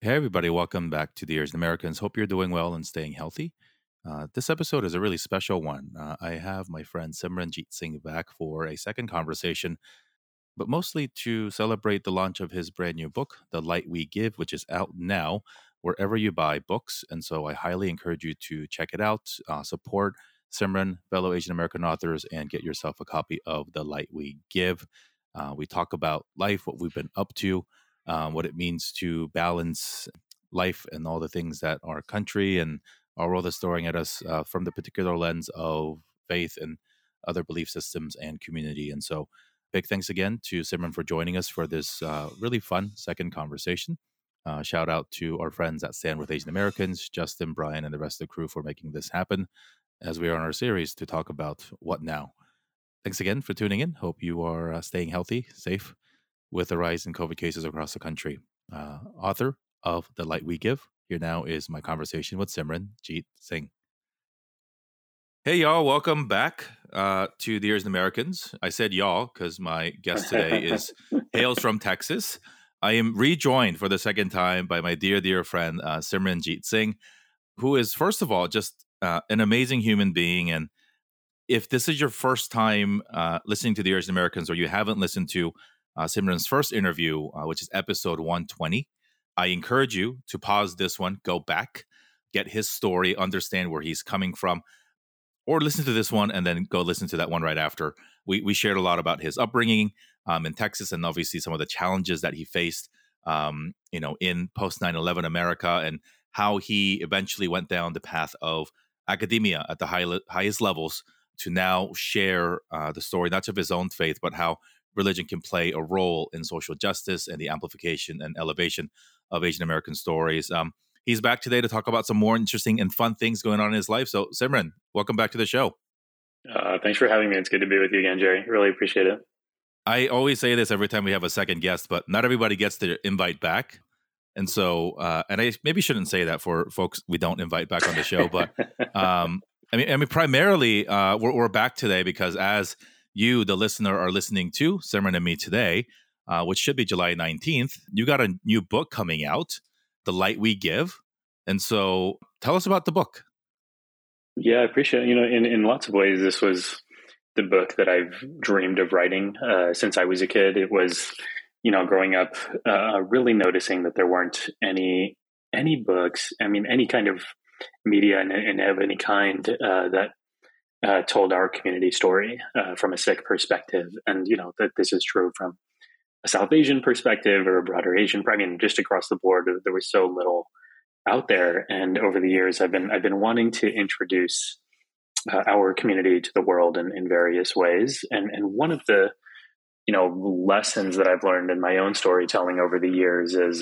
Hey everybody, welcome back to Dear Asian Americans. Hope you're doing well and staying healthy. This episode is a really special one. I have my friend Simran Jeet Singh back for a second conversation, but mostly to celebrate the launch of his brand new book, The Light We Give, which is out now wherever you buy books. And so I highly encourage you to check it out, support Simran, fellow Asian American authors, and get yourself a copy of The Light We Give. We talk about life, what we've been up to, what it means to balance life and all the things that our country and our world is throwing at us from the particular lens of faith and other belief systems and community. And so big thanks again to Simran for joining us for this really fun second conversation. Shout out to our friends at Stand With Asian Americans, Justin, Brian, and the rest of the crew for making this happen as we are on our series to talk about what now. Thanks again for tuning in. Hope you are staying healthy, safe, with the rise in COVID cases across the country. Author of The Light We Give, here now is my conversation with Simran Jeet Singh. Hey, y'all. Welcome back to Dear Asian Americans. I said y'all because my guest today is hails from Texas. I am rejoined for the second time by my dear, dear friend, Simran Jeet Singh, who is, first of all, just an amazing human being. And if this is your first time listening to Dear Asian Americans, or you haven't listened to Simran's first interview, which is episode 120. I encourage you to pause this one, go back, get his story, understand where he's coming from, or listen to this one and then go listen to that one right after. We shared a lot about his upbringing in Texas and obviously some of the challenges that he faced, in post 9/11 America, and how he eventually went down the path of academia at the highest levels to now share the story, not just of his own faith, but how religion can play a role in social justice and the amplification and elevation of Asian American stories. He's back today to talk about some more interesting and fun things going on in his life. So, Simran, welcome back to the show. Thanks for having me. It's good to be with you again, Jerry. Really appreciate it. I always say this every time we have a second guest, but not everybody gets to invite back. And so, and I maybe shouldn't say that for folks we don't invite back on the show, but primarily we're back today because as you, the listener, are listening to Simran and me today, which should be July 19th. You got a new book coming out, The Light We Give. And so tell us about the book. Yeah, I appreciate it. In lots of ways, this was the book that I've dreamed of writing since I was a kid. It was, growing up, really noticing that there weren't any books, any kind of media and of any kind that told our community story from a Sikh perspective. And, that this is true from a South Asian perspective or a broader Asian, just across the board, there was so little out there. And over the years, I've been wanting to introduce our community to the world in various ways. And one of the, lessons that I've learned in my own storytelling over the years is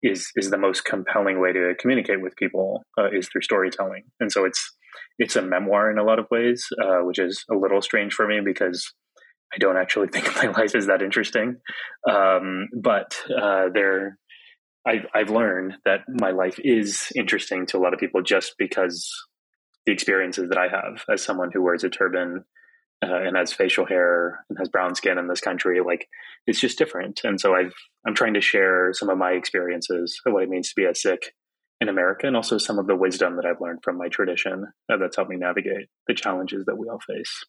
the most compelling way to communicate with people is through storytelling. And so it's a memoir in a lot of ways, which is a little strange for me because I don't actually think of my life as that interesting. I've learned that my life is interesting to a lot of people just because the experiences that I have as someone who wears a turban and has facial hair and has brown skin in this country, it's just different. And so I'm trying to share some of my experiences of what it means to be a Sikh in America, and also some of the wisdom that I've learned from my tradition that's helped me navigate the challenges that we all face.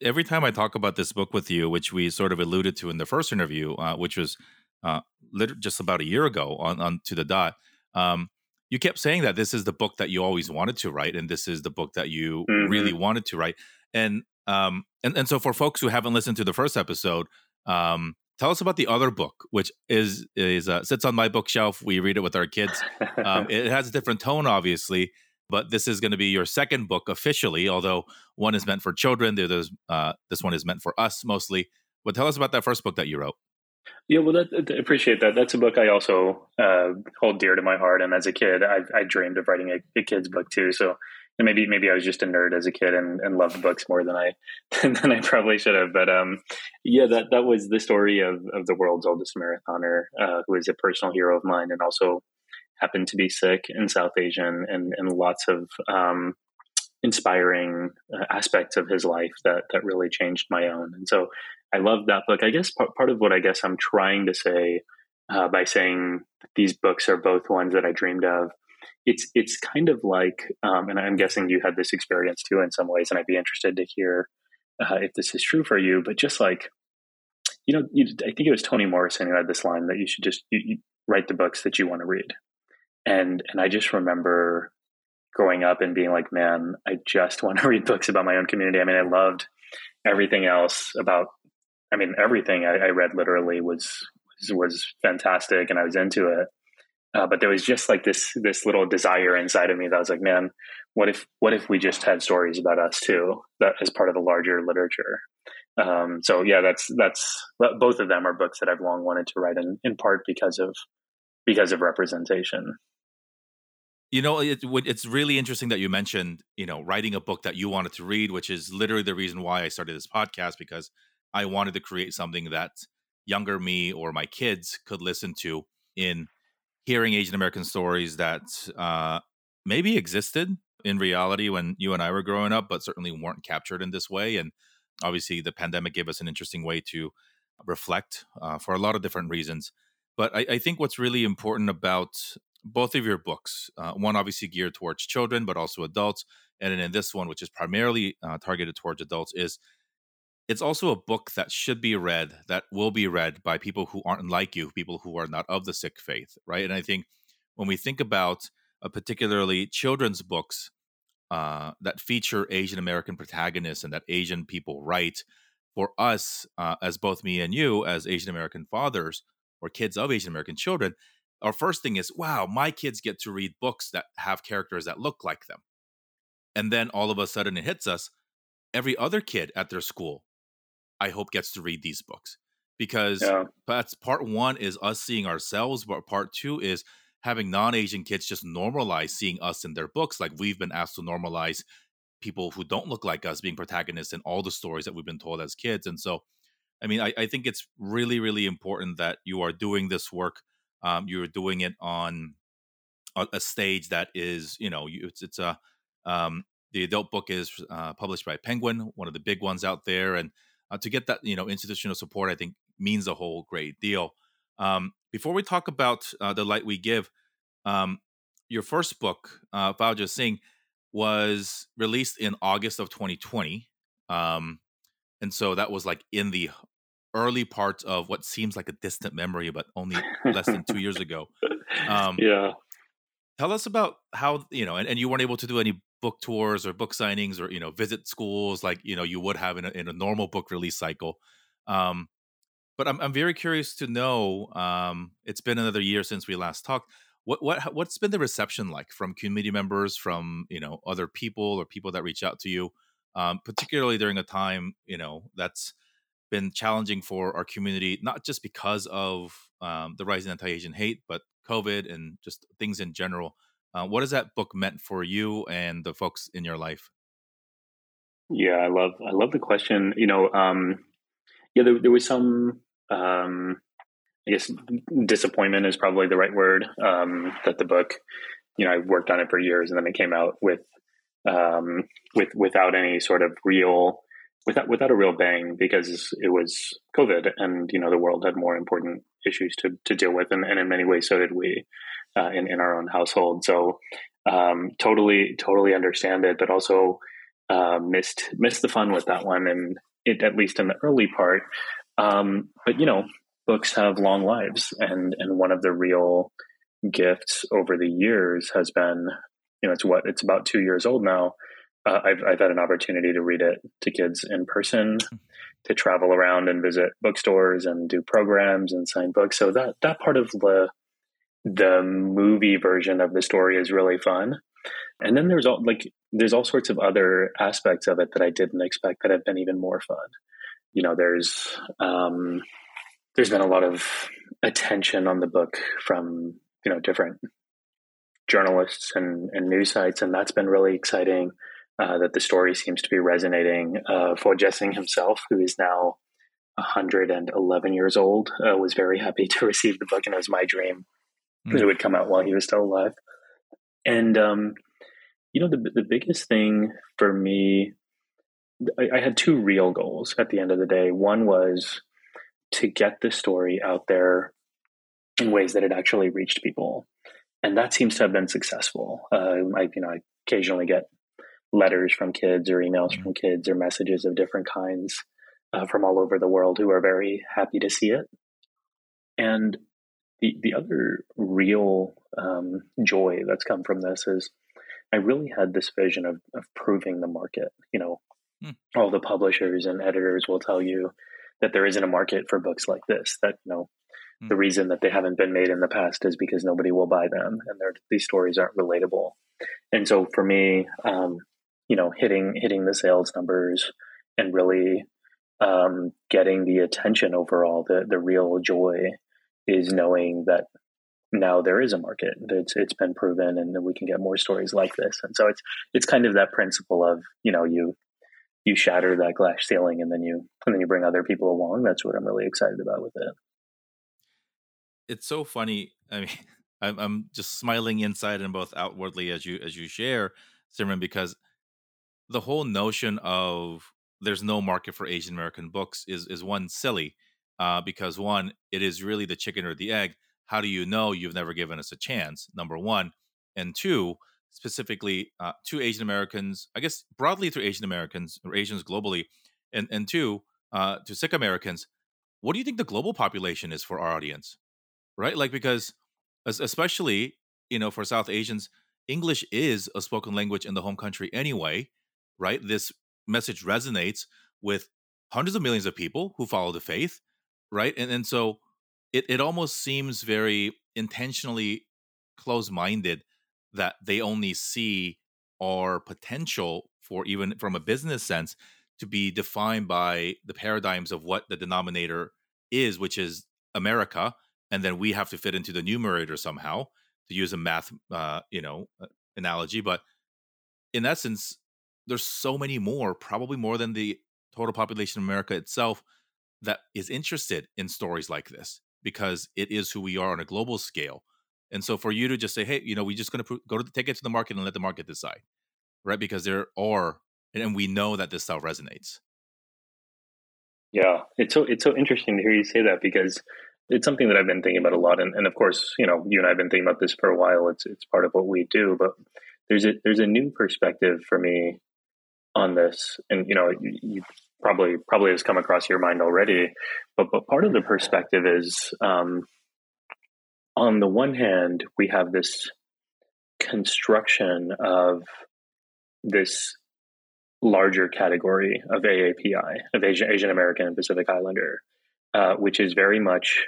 Every time I talk about this book with you, which we sort of alluded to in the first interview, which was just about a year ago on to the dot, you kept saying that this is the book that you always wanted to write, and this is the book that you really wanted to write. And so for folks who haven't listened to the first episode, tell us about the other book, which is sits on my bookshelf. We read it with our kids. It has a different tone, obviously, but this is going to be your second book officially, although one is meant for children. This one is meant for us mostly. But tell us about that first book that you wrote. Yeah, well, I appreciate that. That's a book I also hold dear to my heart. And as a kid, I dreamed of writing a kid's book too. So maybe I was just a nerd as a kid and loved books more than I probably should have. But that was the story of the world's oldest marathoner, who is a personal hero of mine and also happened to be Sikh and South Asian, and lots of inspiring aspects of his life that really changed my own. And so I love that book. I guess part of what I'm trying to say by saying these books are both ones that I dreamed of. It's kind of like, and I'm guessing you had this experience too in some ways, and I'd be interested to hear if this is true for you, but just like, you know, I think it was Toni Morrison who had this line that you should just you write the books that you want to read. And I just remember growing up and being like, man, I just want to read books about my own community. I mean, I loved everything else about, I mean, everything I read literally was fantastic and I was into it. But there was just like this little desire inside of me that was like, man, what if we just had stories about us too, that as part of the larger literature? So yeah, that's both of them are books that I've long wanted to write in part because of representation. You know, it's really interesting that you mentioned, you know, writing a book that you wanted to read, which is literally the reason why I started this podcast, because I wanted to create something that younger me or my kids could listen to in hearing Asian American stories that maybe existed in reality when you and I were growing up, but certainly weren't captured in this way. And obviously the pandemic gave us an interesting way to reflect for a lot of different reasons. But I think what's really important about both of your books, one obviously geared towards children, but also adults. And then in this one, which is primarily targeted towards adults, it's also a book that should be read, that will be read by people who aren't like you, people who are not of the Sikh faith, right? And I think when we think about particularly children's books that feature Asian American protagonists and that Asian people write, for us, as both me and you, as Asian American fathers or kids of Asian American children, our first thing is, wow, my kids get to read books that have characters that look like them. And then all of a sudden it hits us, every other kid at their school, I hope, gets to read these books. Because that's part one is us seeing ourselves, but part two is having non-Asian kids just normalize seeing us in their books, like we've been asked to normalize people who don't look like us being protagonists in all the stories that we've been told as kids. And so, I mean, I think it's really, really important that you are doing this work. You're doing it on a stage that is, you know, it's a the adult book is published by Penguin, one of the big ones out there, and to get that, you know, institutional support, I think means a whole great deal. Before we talk about The Light We Give, your first book, Fauja Singh, was released in August of 2020, and so that was like in the early parts of what seems like a distant memory, but only less than 2 years ago. Tell us about how, you know, and you weren't able to do any book tours or book signings or, you know, visit schools like, you know, you would have in a normal book release cycle. But I'm very curious to know, it's been another year since we last talked. What's been the reception like from community members, from, you know, other people or people that reach out to you, particularly during a time, you know, that's been challenging for our community, not just because of the rising anti-Asian hate, but COVID and just things in general. What has that book meant for you and the folks in your life? Yeah, I love the question. You know, there was some, I guess, disappointment is probably the right word, that the book, you know, I worked on it for years and then it came out without any sort of real. Without a real bang, because it was COVID and, you know, the world had more important issues to deal with. And in many ways, so did we in our own household. So totally understand it, but also missed the fun with that one. And it, at least in the early part. But, you know, books have long lives. And one of the real gifts over the years has been, you know, it's about 2 years old now. I've had an opportunity to read it to kids in person, to travel around and visit bookstores and do programs and sign books. So that part of the movie version of the story is really fun. And then there's all sorts of other aspects of it that I didn't expect that have been even more fun. You know, there's been a lot of attention on the book from, you know, different journalists and news sites, and that's been really exciting. That the story seems to be resonating. Fauja Singh himself, who is now 111 years old, was very happy to receive the book, and it was my dream that it would come out while he was still alive. And, you know, the biggest thing for me, I had two real goals at the end of the day. One was to get the story out there in ways that it actually reached people. And that seems to have been successful. I occasionally get letters from kids or emails from kids or messages of different kinds from all over the world who are very happy to see it. And the other real joy that's come from this is I really had this vision of proving the market. You know, all the publishers and editors will tell you that there isn't a market for books like this, that, you know, the reason that they haven't been made in the past is because nobody will buy them and these stories aren't relatable. And so for me, hitting the sales numbers and really getting the attention overall, the real joy is knowing that now there is a market. It's been proven and that we can get more stories like this. And so it's kind of that principle of, you know, you shatter that glass ceiling and then you bring other people along. That's what I'm really excited about with it. It's so funny. I mean, I'm just smiling inside and both outwardly as you share, Simran, because the whole notion of there's no market for Asian American books is one, silly, because one, it is really the chicken or the egg. How do you know you've never given us a chance? Number one. And two, specifically to Asian Americans, I guess broadly to Asian Americans or Asians globally, and two, to Sikh Americans, what do you think the global population is for our audience? Right? Like, because especially, you know, for South Asians, English is a spoken language in the home country anyway, right? This message resonates with hundreds of millions of people who follow the faith, right? And so it almost seems very intentionally close-minded that they only see our potential for, even from a business sense, to be defined by the paradigms of what the denominator is, which is America. And then we have to fit into the numerator somehow, to use a math, analogy. But in essence, there's so many more, probably more than the total population of America itself, that is interested in stories like this because it is who we are on a global scale. And so for you to just say, hey, you know, we're just going to take it to the market and let the market decide, right? Because there are, and we know that this stuff resonates. Yeah, it's so interesting to hear you say that because it's something that I've been thinking about a lot. And of course, you know, you and I have been thinking about this for a while. It's part of what we do, but there's a new perspective for me on this. And, you know, you probably has come across your mind already, but part of the perspective is, on the one hand, we have this construction of this larger category of AAPI, of Asian American and Pacific Islander, which is very much,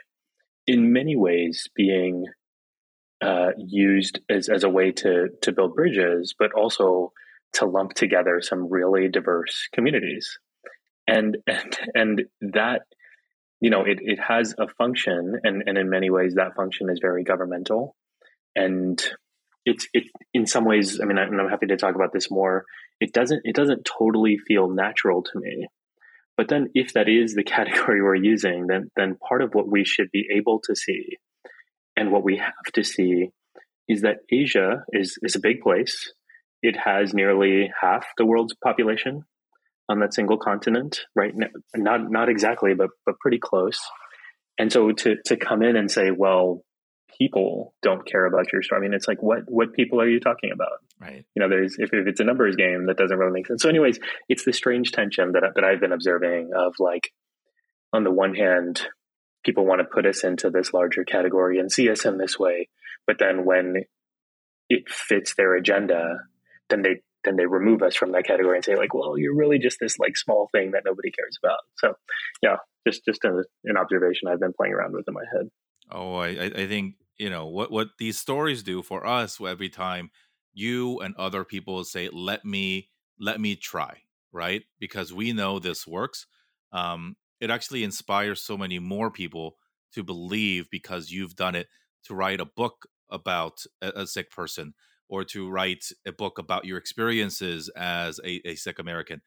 in many ways, being used as a way to build bridges, but also to lump together some really diverse communities. And that, you know, it has a function, and in many ways that function is very governmental. And it in some ways, I mean, I'm happy to talk about this more, it doesn't totally feel natural to me. But then if that is the category we're using, then part of what we should be able to see and what we have to see is that Asia is a big place. It has nearly half the world's population on that single continent, right? Not exactly, but pretty close. And so to come in and say, well, people don't care about your story. I mean, it's like, what people are you talking about? Right. You know, if it's a numbers game, that doesn't really make sense. So anyways, it's this strange tension that I've been observing of, like, on the one hand, people want to put us into this larger category and see us in this way. But then when it fits their agenda, then they remove us from that category and say, like, well, you're really just this, like, small thing that nobody cares about. So yeah, just an observation I've been playing around with in my head. Oh, I think, you know, what these stories do for us every time you and other people say, let me try, right? Because we know this works. It actually inspires so many more people to believe because you've done it, to write a book about a Sikh person or to write a book about your experiences as a Sikh American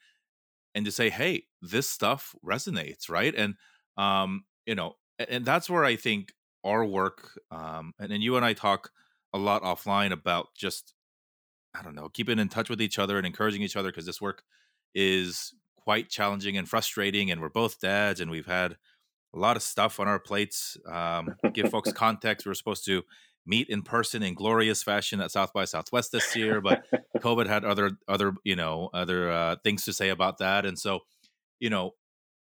and to say, hey, this stuff resonates, right? And, and that's where I think our work, and you and I talk a lot offline about just, I don't know, keeping in touch with each other and encouraging each other because this work is quite challenging and frustrating, and we're both dads and we've had a lot of stuff on our plates. Give folks context. We were supposed to meet in person in glorious fashion at South by Southwest this year, but COVID had other things to say about that. And so,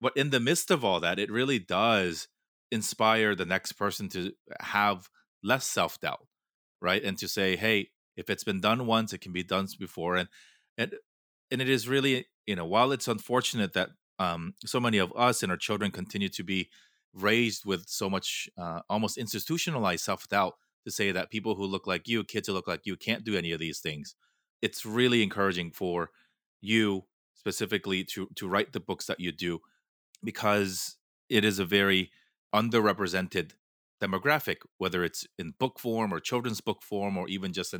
but in the midst of all that, it really does inspire the next person to have less self-doubt, right? And to say, hey, if it's been done once, it can be done before. And it is really, while it's unfortunate that so many of us and our children continue to be raised with so much almost institutionalized self-doubt to say that people who look like you, kids who look like you, can't do any of these things, it's really encouraging for you specifically to write the books that you do, because it is a very underrepresented demographic, whether it's in book form or children's book form, or even just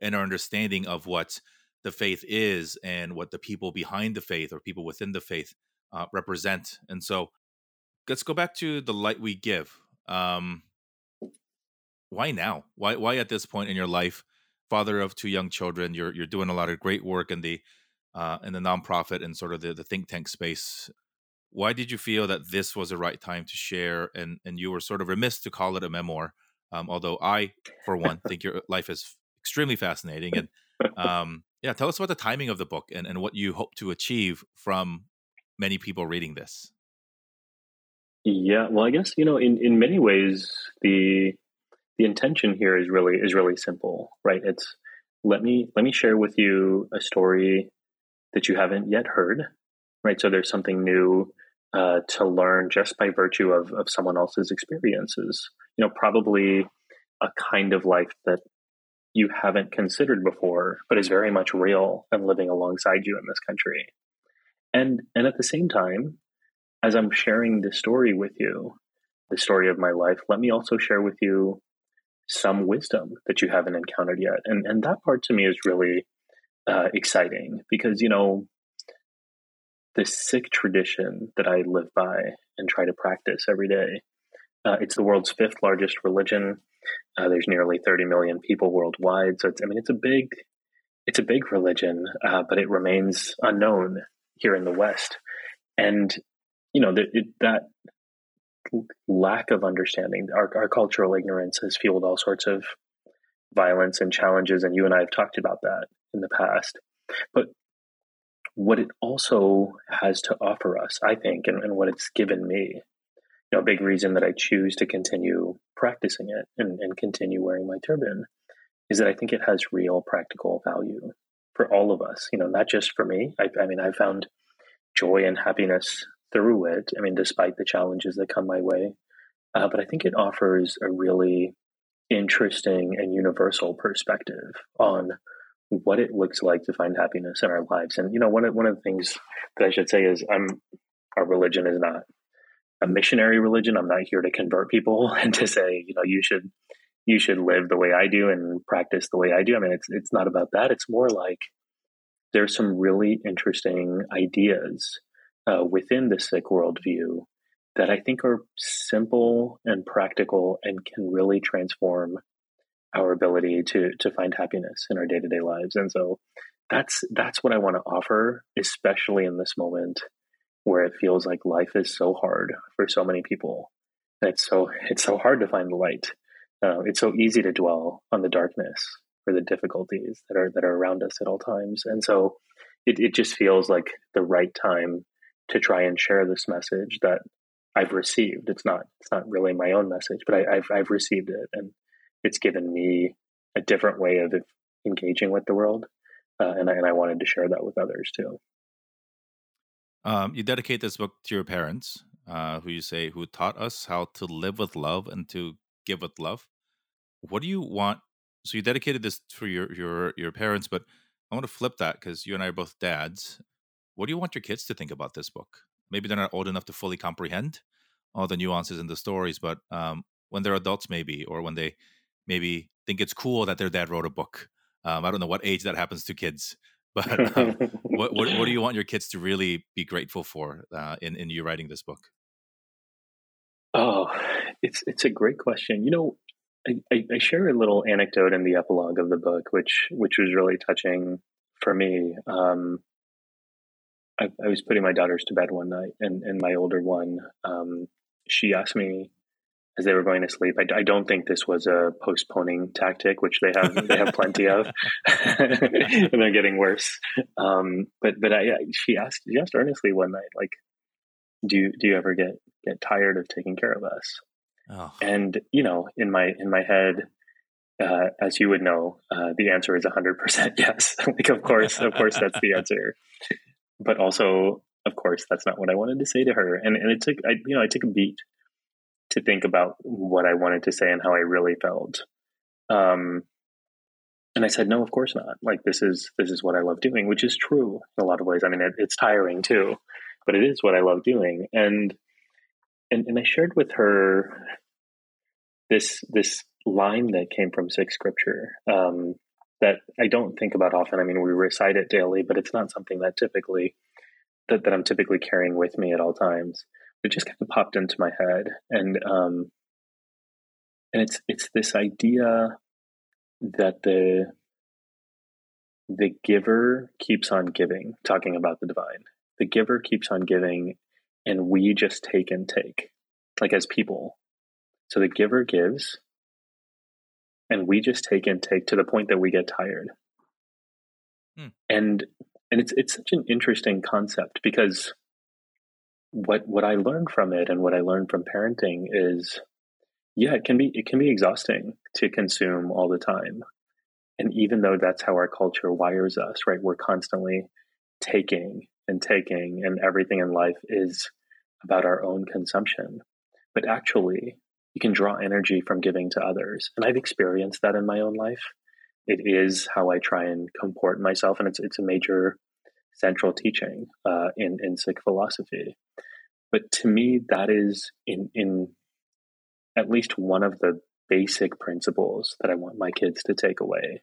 in our understanding of what the faith is and what the people behind the faith or people within the faith represent. And so let's go back to The Light We Give. Why now? Why at this point in your life, father of two young children, you're doing a lot of great work in the nonprofit and sort of the think tank space. Why did you feel that this was the right time to share? And you were sort of remiss to call it a memoir, although I, for one, think your life is extremely fascinating. And tell us about the timing of the book and what you hope to achieve from many people reading this. Yeah, well, I guess, in many ways, the intention here is really simple, right? It's let me share with you a story that you haven't yet heard. Right. So there's something new to learn just by virtue of someone else's experiences, probably a kind of life that you haven't considered before, but is very much real and living alongside you in this country. And at the same time, as I'm sharing this story with you, the story of my life, let me also share with you some wisdom that you haven't encountered yet. And that part to me is really exciting because, the Sikh tradition that I live by and try to practice every day. It's the world's fifth largest religion. There's nearly 30 million people worldwide. So it's a big religion, but it remains unknown here in the West. And, that lack of understanding, our cultural ignorance has fueled all sorts of violence and challenges. And you and I have talked about that in the past, but what it also has to offer us, I think, and what it's given me, a big reason that I choose to continue practicing it and continue wearing my turban is that I think it has real practical value for all of us, not just for me. I found joy and happiness through it. Despite the challenges that come my way, but I think it offers a really interesting and universal perspective on what it looks like to find happiness in our lives. And, one of the things that I should say is our religion is not a missionary religion. I'm not here to convert people and to say, you should live the way I do and practice the way I do. It's not about that. It's more like there's some really interesting ideas within the Sikh worldview that I think are simple and practical and can really transform our ability to find happiness in our day-to-day lives. And so that's what I want to offer, especially in this moment where it feels like life is so hard for so many people. It's so hard to find the light. It's so easy to dwell on the darkness or the difficulties that are around us at all times. And so it just feels like the right time to try and share this message that I've received. It's not really my own message, but I've received it, and it's given me a different way of engaging with the world. And I wanted to share that with others too. You dedicate this book to your parents, who taught us how to live with love and to give with love. What do you want? So you dedicated this to your parents, but I want to flip that because you and I are both dads. What do you want your kids to think about this book? Maybe they're not old enough to fully comprehend all the nuances and the stories, but when they're adults maybe, or when they maybe think it's cool that their dad wrote a book. I don't know what age that happens to kids, but what do you want your kids to really be grateful for in you writing this book? Oh, it's a great question. I share a little anecdote in the epilogue of the book, which was really touching for me. I was putting my daughters to bed one night, and my older one she asked me as they were going to sleep. I don't think this was a postponing tactic, which they have plenty of, and they're getting worse. But she asked earnestly one night, like, do you ever get tired of taking care of us? Oh. And you know, in my head, as you would know, the answer is 100% yes. Like, of course, that's the answer. But also, of course, that's not what I wanted to say to her. And it took, I took a beat to think about what I wanted to say and how I really felt. And I said, no, of course not. Like, this is what I love doing, which is true in a lot of ways. I mean, it's tiring too, but it is what I love doing. And I shared with her this line that came from Sikh scripture, that I don't think about often. I mean, we recite it daily, but it's not something that that I'm typically carrying with me at all times. It just kind of popped into my head, and it's this idea that the giver keeps on giving, talking about the divine. The giver keeps on giving, and we just take and take, like, as people. So the giver gives, and we just take and take to the point that we get tired. Mm. And it's such an interesting concept, because what I learned from it and what I learned from parenting is, yeah, it can be exhausting to consume all the time. And even though that's how our culture wires us, right? We're constantly taking and taking, and everything in life is about our own consumption. But actually, you can draw energy from giving to others. And I've experienced that in my own life. It is how I try and comport myself. And it's a major central teaching in Sikh philosophy. But to me, that is in at least one of the basic principles that I want my kids to take away,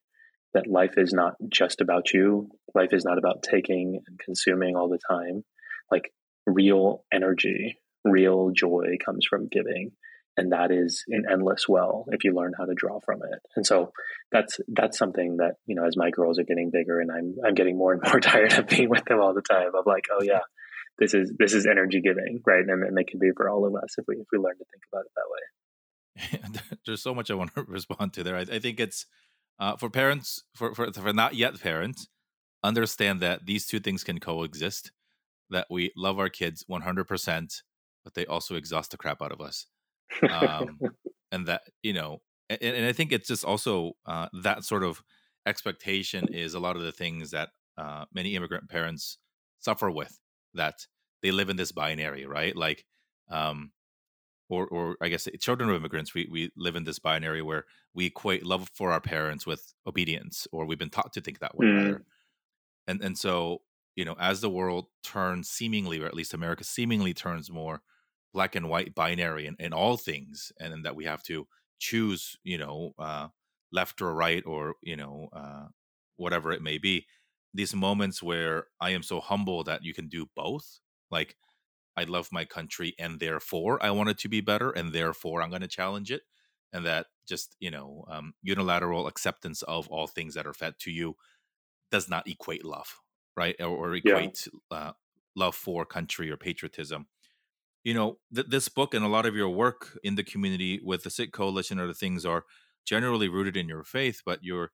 that life is not just about you. Life is not about taking and consuming all the time. Like, real energy, real joy comes from giving. And that is an endless well if you learn how to draw from it. And so that's something that, you know, as my girls are getting bigger and I'm getting more and more tired of being with them all the time, I'm like, oh yeah, this is energy giving, right? And it can be for all of us if we learn to think about it that way. Yeah, there's so much I want to respond to there. I think it's for parents, for not yet parents, understand that these two things can coexist. That we love our kids 100%, but they also exhaust the crap out of us. And that, you know, and I think it's just also that sort of expectation is a lot of the things that many immigrant parents suffer with, that they live in this binary, right? Like, or I guess children of immigrants, we live in this binary where we equate love for our parents with obedience, or we've been taught to think that way. Mm. Rather. And so, you know, as the world turns seemingly, or at least America seemingly turns more black and white, binary in all things, and that we have to choose, you know, left or right, or, you know, whatever it may be. These moments where I am so humble that you can do both. Like, I love my country, and therefore I want it to be better, and therefore I'm going to challenge it. And that just, you know, unilateral acceptance of all things that are fed to you does not equate love, right? Or equate love for country or patriotism. You know, this book and a lot of your work in the community with the Sikh Coalition, other things, are generally rooted in your faith, but your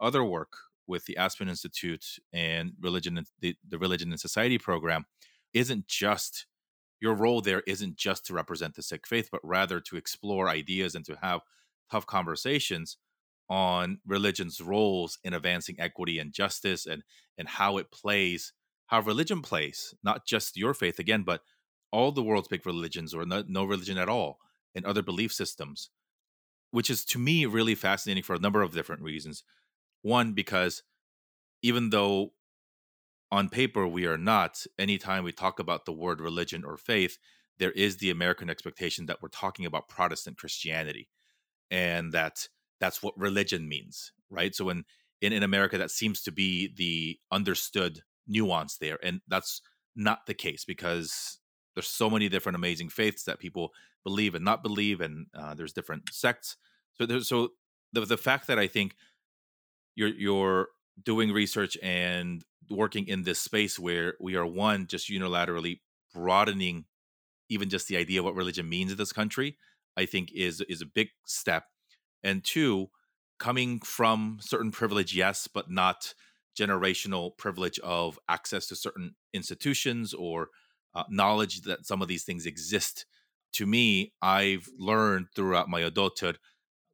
other work with the Aspen Institute and religion, the Religion and Society program, isn't just, your role there isn't just to represent the Sikh faith, but rather to explore ideas and to have tough conversations on religion's roles in advancing equity and justice, and how it plays, how religion plays, not just your faith again, but all the world's big religions, or no religion at all, and other belief systems, which is to me really fascinating for a number of different reasons. One, because even though on paper we are not, anytime we talk about the word religion or faith, there is the American expectation that we're talking about Protestant Christianity, and that's what religion means, right? So in America, that seems to be the understood nuance there, and that's not the case, because there's so many different amazing faiths that people believe and not believe, and there's different sects. So the fact that I think you're doing research and working in this space where we are, one, just unilaterally broadening even just the idea of what religion means in this country, I think is a big step. And two, coming from certain privilege, yes, but not generational privilege of access to certain institutions or knowledge that some of these things exist. To me, I've learned throughout my adulthood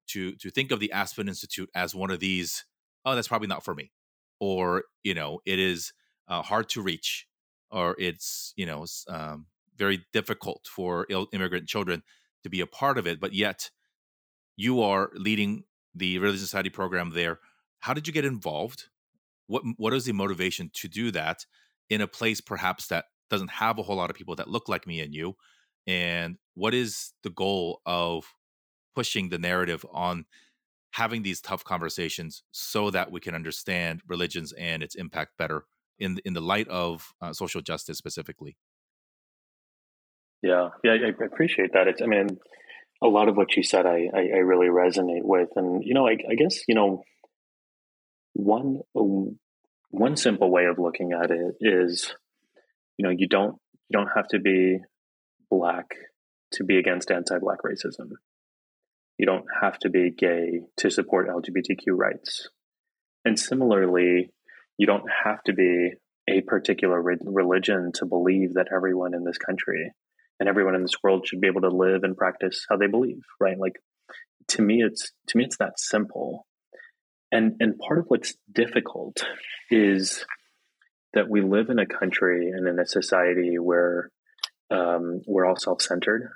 to think of the Aspen Institute as one of these, oh, that's probably not for me. Or, you know, it is hard to reach, or it's, you know, very difficult for immigrant children to be a part of it. But yet you are leading the Religion Society program there. How did you get involved? What is the motivation to do that in a place perhaps that doesn't have a whole lot of people that look like me and you? And what is the goal of pushing the narrative on having these tough conversations so that we can understand religions and its impact better in the light of social justice specifically? Yeah, I appreciate that. It's, I mean, a lot of what you said, I really resonate with. And, you know, I guess, you know, one simple way of looking at it is, you know, you don't have to be Black to be against anti-Black racism. You don't have to be gay to support LGBTQ rights. And similarly, you don't have to be a particular religion to believe that everyone in this country and everyone in this world should be able to live and practice how they believe, right? Like, to me it's that simple. And part of what's difficult is that we live in a country and in a society where we're all self-centered.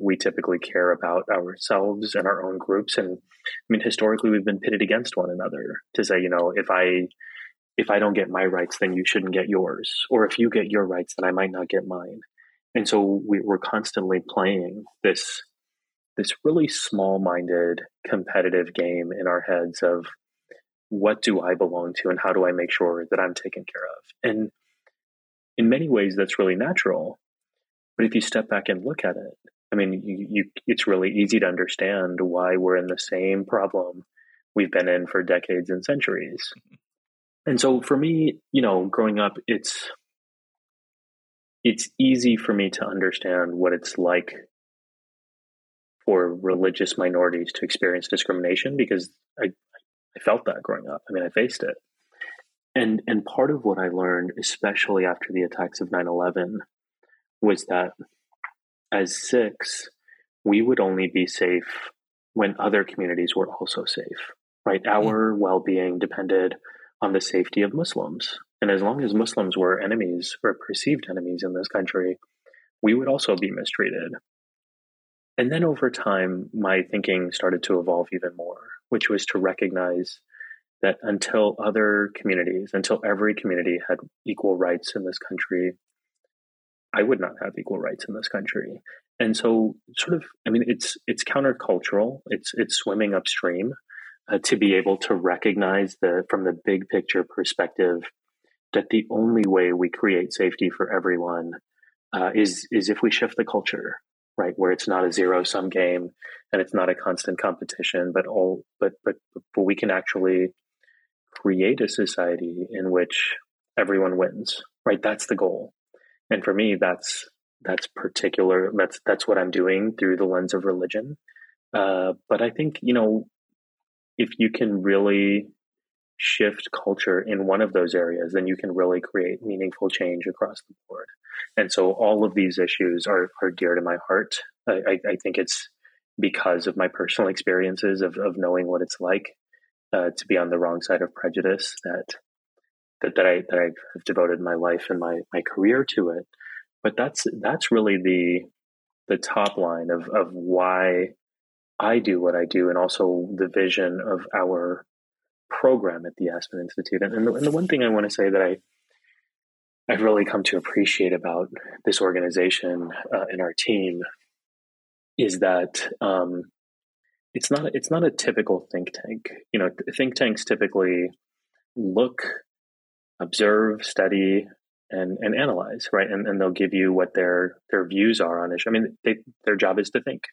We typically care about ourselves and our own groups. And I mean, historically, we've been pitted against one another to say, you know, if I don't get my rights, then you shouldn't get yours. Or if you get your rights, then I might not get mine. And so we're constantly playing this really small-minded, competitive game in our heads of what do I belong to and how do I make sure that I'm taken care of? And in many ways, that's really natural. But if you step back and look at it, I mean, it's really easy to understand why we're in the same problem we've been in for decades and centuries. And so for me, you know, growing up, it's easy for me to understand what it's like for religious minorities to experience discrimination, because I felt that growing up. I mean, I faced it. And part of what I learned, especially after the attacks of 9/11, was that as Sikhs, we would only be safe when other communities were also safe, right? Our well-being depended on the safety of Muslims. And as long as Muslims were enemies or perceived enemies in this country, we would also be mistreated. And then over time, my thinking started to evolve even more, which was to recognize that until every community had equal rights in this country, I would not have equal rights in this country. And so sort of, I mean, it's countercultural. It's swimming upstream to be able to recognize from the big picture perspective that the only way we create safety for everyone is if we shift the culture, right? Where it's not a zero-sum game and it's not a constant competition, but we can actually create a society in which everyone wins, right? That's the goal. And for me, that's what I'm doing through the lens of religion. But I think, you know, if you can really shift culture in one of those areas, then you can really create meaningful change across the board. And so all of these issues are dear to my heart. I think it's because of my personal experiences of knowing what it's like to be on the wrong side of prejudice that I have devoted my life and my career to it. But that's really the top line of why I do what I do, and also the vision of our program at the Aspen Institute. And the one thing I want to say that I've really come to appreciate about this organization and our team is that it's not a typical think tank. You know, think tanks typically look, observe, study, and analyze, right? And they'll give you what their views are on it. I mean, their job is to think.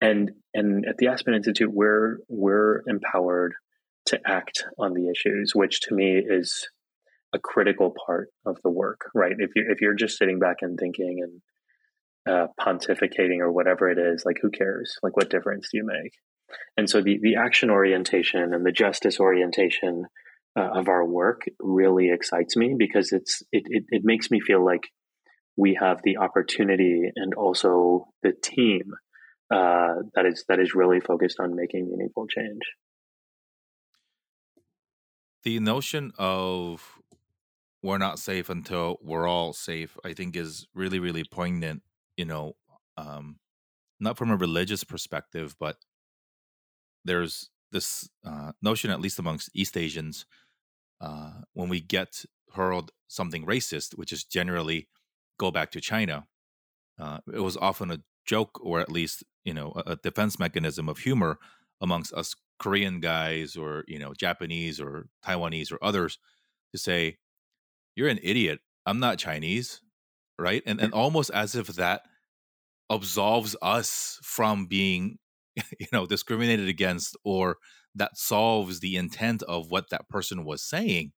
And at the Aspen Institute, we're empowered to act on the issues, which to me is a critical part of the work, right? If you're just sitting back and thinking and pontificating or whatever it is, like, who cares? Like, what difference do you make? And so the action orientation and the justice orientation of our work really excites me, because it makes me feel like we have the opportunity and also the team that is really focused on making meaningful change. The notion of we're not safe until we're all safe, I think, is really, really poignant, not from a religious perspective, but there's this notion, at least amongst East Asians, when we get hurled something racist, which is generally go back to China, it was often a joke, or at least, a defense mechanism of humor amongst us Korean guys, or, Japanese or Taiwanese or others, to say, "You're an idiot. I'm not Chinese," right? And almost as if that absolves us from being, discriminated against, or that solves the intent of what that person was saying,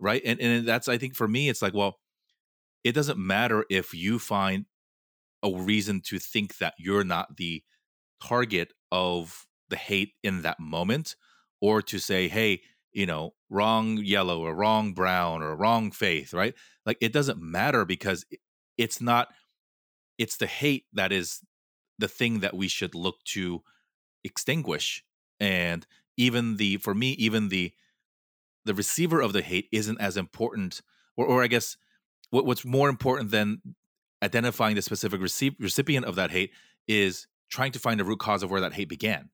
right? And that's, I think, for me, it's like, well, it doesn't matter if you find a reason to think that you're not the target of the hate in that moment, or to say, hey, wrong yellow or wrong brown or wrong faith, right? Like, it doesn't matter, because it's the hate that is the thing that we should look to extinguish. And even the receiver of the hate isn't as important, or I guess what's more important than identifying the specific recipient of that hate is trying to find the root cause of where that hate began,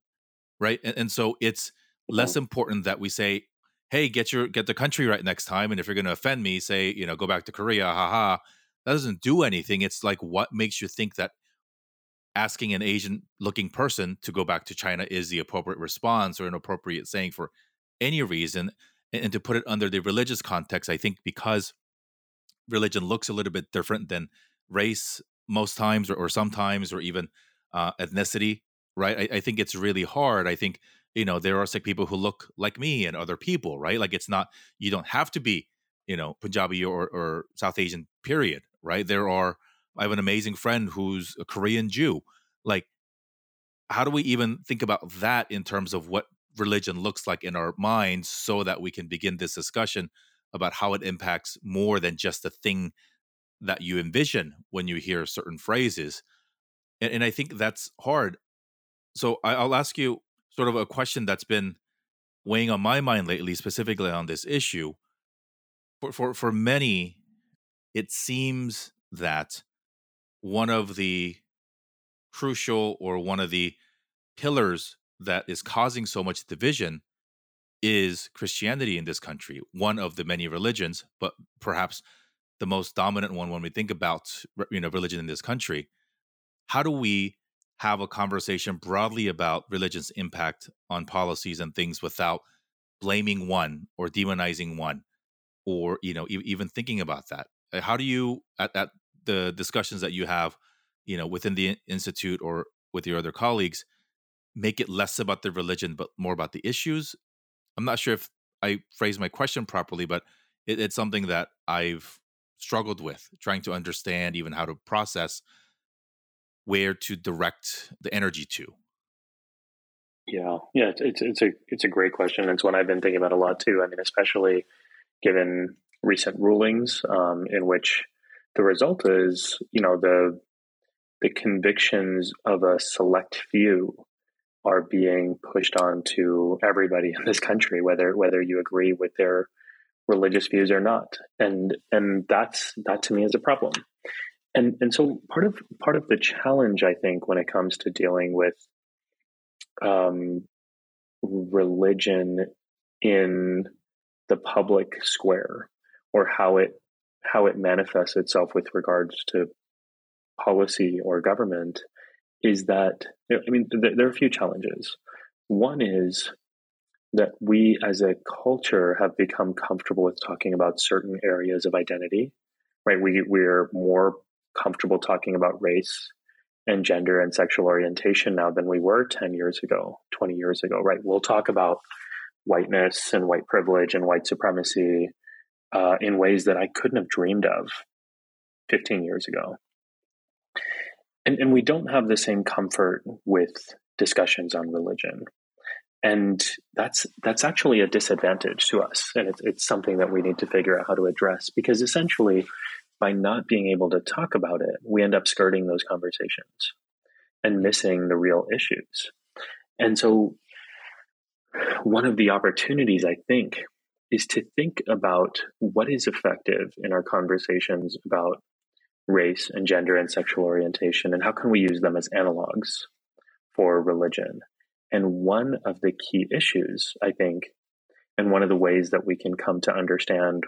right? And so it's less important that we say, hey, get the country right next time, and if you're going to offend me, say, go back to Korea, haha. That doesn't do anything. It's like, what makes you think that asking an Asian-looking person to go back to China is the appropriate response or an appropriate saying for any reason? And to put it under the religious context, I think because religion looks a little bit different than race most times, or sometimes, or even ethnicity, right? I think it's really hard. I think, there are Sikh people who look like me and other people, right? Like, it's not, you don't have to be, Punjabi or South Asian, period, right? I have an amazing friend who's a Korean Jew. Like, how do we even think about that in terms of what religion looks like in our minds, so that we can begin this discussion about how it impacts more than just the thing that you envision when you hear certain phrases? And I think that's hard. So I'll ask you sort of a question that's been weighing on my mind lately, specifically on this issue. For many, it seems that one of the crucial, or one of the pillars that is causing so much division, is Christianity in this country, one of the many religions, but perhaps the most dominant one when we think about religion in this country. How do we have a conversation broadly about religion's impact on policies and things without blaming one or demonizing one, or even thinking about that? How do you, at the discussions that you have, within the Institute or with your other colleagues, make it less about the religion but more about the issues? I'm not sure if I phrased my question properly, but it's something that I've struggled with, trying to understand even how to process where to direct the energy to. Yeah, it's a great question. It's one I've been thinking about a lot too. I mean, especially given recent rulings in which the result is, the convictions of a select few are being pushed on to everybody in this country, whether you agree with their religious views or not. And that to me is a problem. And so part of the challenge, I think, when it comes to dealing with religion in the public square, or how it manifests itself with regards to policy or government, is that, there are a few challenges. One is that we as a culture have become comfortable with talking about certain areas of identity, right? We're more comfortable talking about race and gender and sexual orientation now than we were 10 years ago, 20 years ago, right? We'll talk about whiteness and white privilege and white supremacy in ways that I couldn't have dreamed of 15 years ago. And we don't have the same comfort with discussions on religion. And that's actually a disadvantage to us. And it's something that we need to figure out how to address, because essentially by not being able to talk about it, we end up skirting those conversations and missing the real issues. And so one of the opportunities, I think, is to think about what is effective in our conversations about race and gender and sexual orientation, and how can we use them as analogs for religion. And one of the key issues, I think, and one of the ways that we can come to understand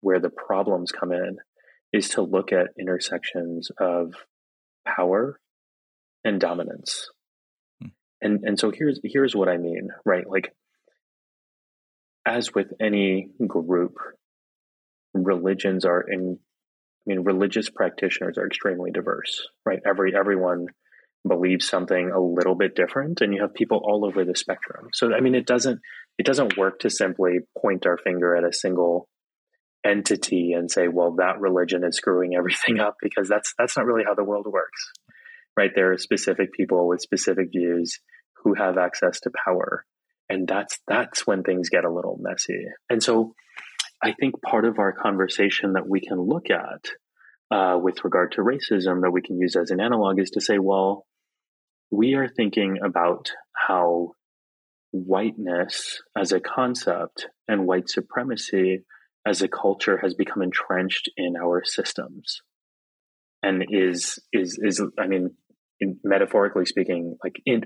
where the problems come in, is to look at intersections of power and dominance. And so here's what I mean, right? Like, as with any group, religious practitioners are extremely diverse, right? Everyone believes something a little bit different, and you have people all over the spectrum. So, I mean, it doesn't work to simply point our finger at a single entity and say, well, that religion is screwing everything up, because that's not really how the world works, right? There are specific people with specific views who have access to power. And that's when things get a little messy. And so I think part of our conversation that we can look at with regard to racism that we can use as an analog is to say, well, we are thinking about how whiteness as a concept and white supremacy as a culture has become entrenched in our systems, and is I mean, metaphorically speaking, like in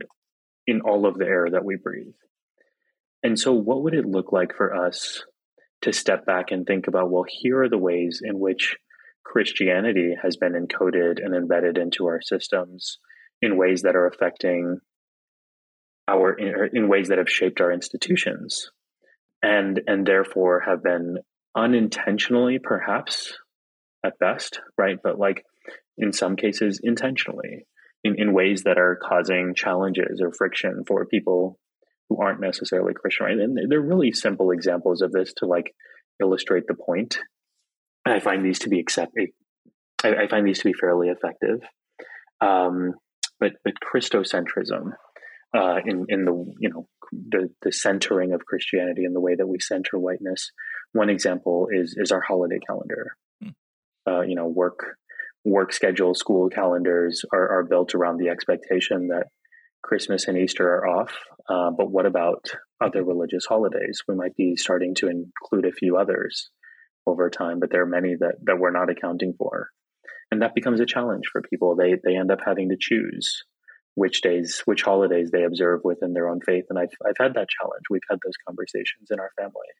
all of the air that we breathe. And so what would it look like for us to step back and think about, well, here are the ways in which Christianity has been encoded and embedded into our systems in ways that are affecting in ways that have shaped our institutions, and therefore have been unintentionally, perhaps at best, right? But like in some cases intentionally in ways that are causing challenges or friction for people who aren't necessarily Christian, right? And they're really simple examples of this to like illustrate the point. I find these to be fairly effective. But Christocentrism, in the, you know, the centering of Christianity and the way that we center whiteness. One example is our holiday calendar. You know, work schedule, school calendars are built around the expectation that Christmas and Easter are off, but what about other religious holidays? We might be starting to include a few others over time, but there are many that we're not accounting for. And that becomes a challenge for people. They end up having to choose which holidays they observe within their own faith. And I've had that challenge. We've had those conversations in our family.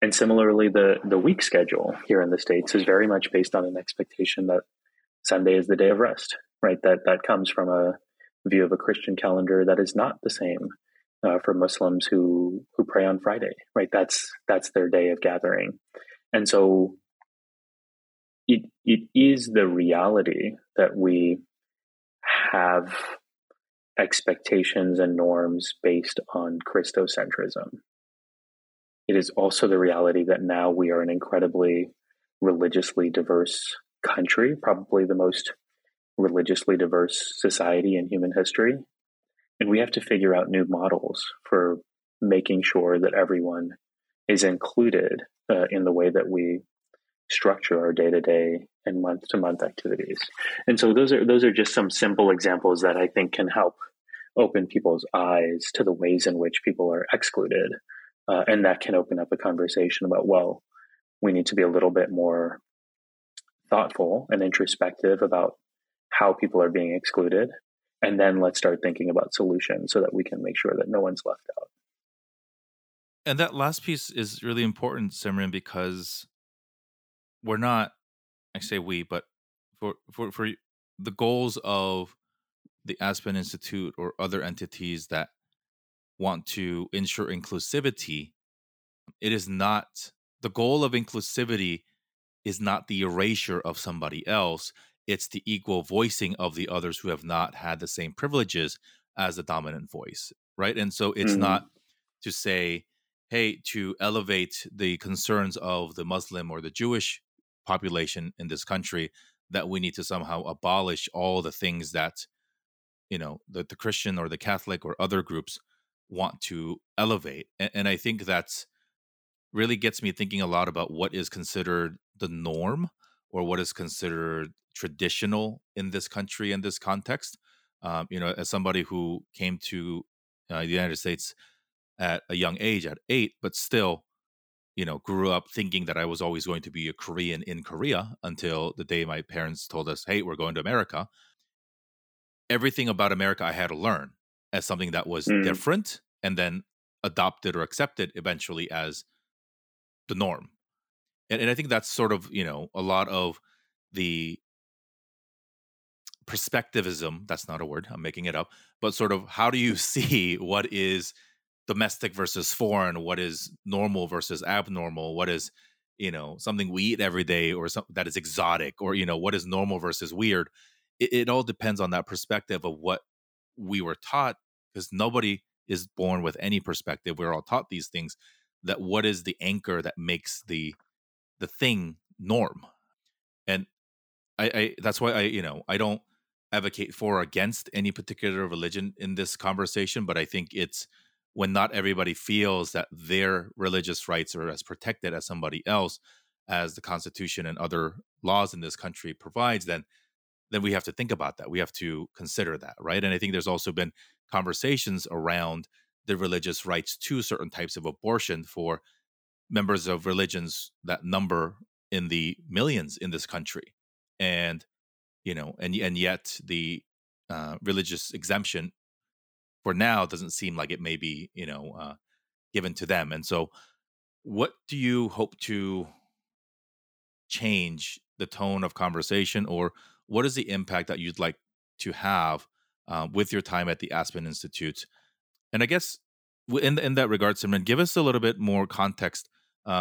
And similarly, the week schedule here in the States is very much based on an expectation that Sunday is the day of rest, right? That comes from a view of a Christian calendar that is not the same for Muslims who pray on Friday, right? That's their day of gathering. And so it is the reality that we have expectations and norms based on Christocentrism. It is also the reality that now we are an incredibly religiously diverse country, probably the most religiously diverse society in human history. And we have to figure out new models for making sure that everyone is included in the way that we structure our day-to-day and month-to-month activities. And so those are just some simple examples that I think can help open people's eyes to the ways in which people are excluded. And that can open up a conversation about, well, we need to be a little bit more thoughtful and introspective about how people are being excluded, and then let's start thinking about solutions so that we can make sure that no one's left out. And that last piece is really important, Simran, because we're not, I say we, but for the goals of the Aspen Institute or other entities that want to ensure inclusivity, it is not, the goal of inclusivity is not the erasure of somebody else. It's the equal voicing of the others who have not had the same privileges as the dominant voice, right? And so it's not to say, hey, to elevate the concerns of the Muslim or the Jewish population in this country that we need to somehow abolish all the things that, you know, the Christian or the Catholic or other groups want to elevate. And I think that's really gets me thinking a lot about what is considered the norm or what is considered traditional in this country, in this context. You know, as somebody who came to the United States at a young age, at 8, but still, you know, grew up thinking that I was always going to be a Korean in Korea until the day my parents told us, hey, we're going to America. Everything about America I had to learn as something that was different and then adopted or accepted eventually as the norm. And I think that's sort of, you know, a lot of the perspectivism, that's not a word, I'm making it up, but sort of how do you see what is domestic versus foreign, what is normal versus abnormal, what is, you know, something we eat every day or something that is exotic, or, you know, what is normal versus weird. It all depends on that perspective of what we were taught, because nobody is born with any perspective. We're all taught these things, that what is the anchor that makes the thing norm. And I that's why I, you know, I don't advocate for or against any particular religion in this conversation, but I think it's when not everybody feels that their religious rights are as protected as somebody else, as the Constitution and other laws in this country provides, then we have to think about that. We have to consider that, right? And I think there's also been conversations around the religious rights to certain types of abortion for members of religions that number in the millions in this country. And, you know, and yet the religious exemption for now doesn't seem like it may be, you know, given to them. And so what do you hope to change the tone of conversation, or what is the impact that you'd like to have with your time at the Aspen Institute? And I guess in that regard, Simran, give us a little bit more context.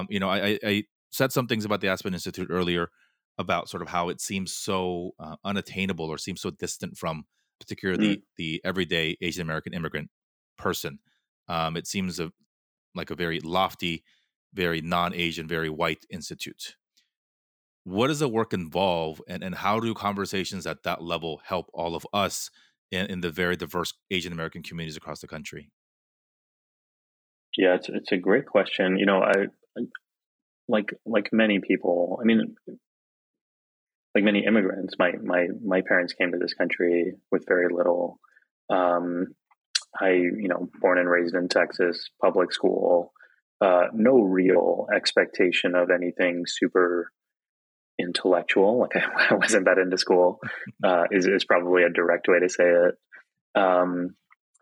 You know, I said some things about the Aspen Institute earlier about sort of how it seems so unattainable or seems so distant from particularly the everyday Asian American immigrant person. It seems like a very lofty, very non-Asian, very white institute. What does the work involve, and how do conversations at that level help all of us in the very diverse Asian American communities across the country? Yeah, it's a great question. You know, I like many people, I mean, like many immigrants, my parents came to this country with very little. I, you know, born and raised in Texas, public school, no real expectation of anything super intellectual. Like I wasn't that into school, is probably a direct way to say it.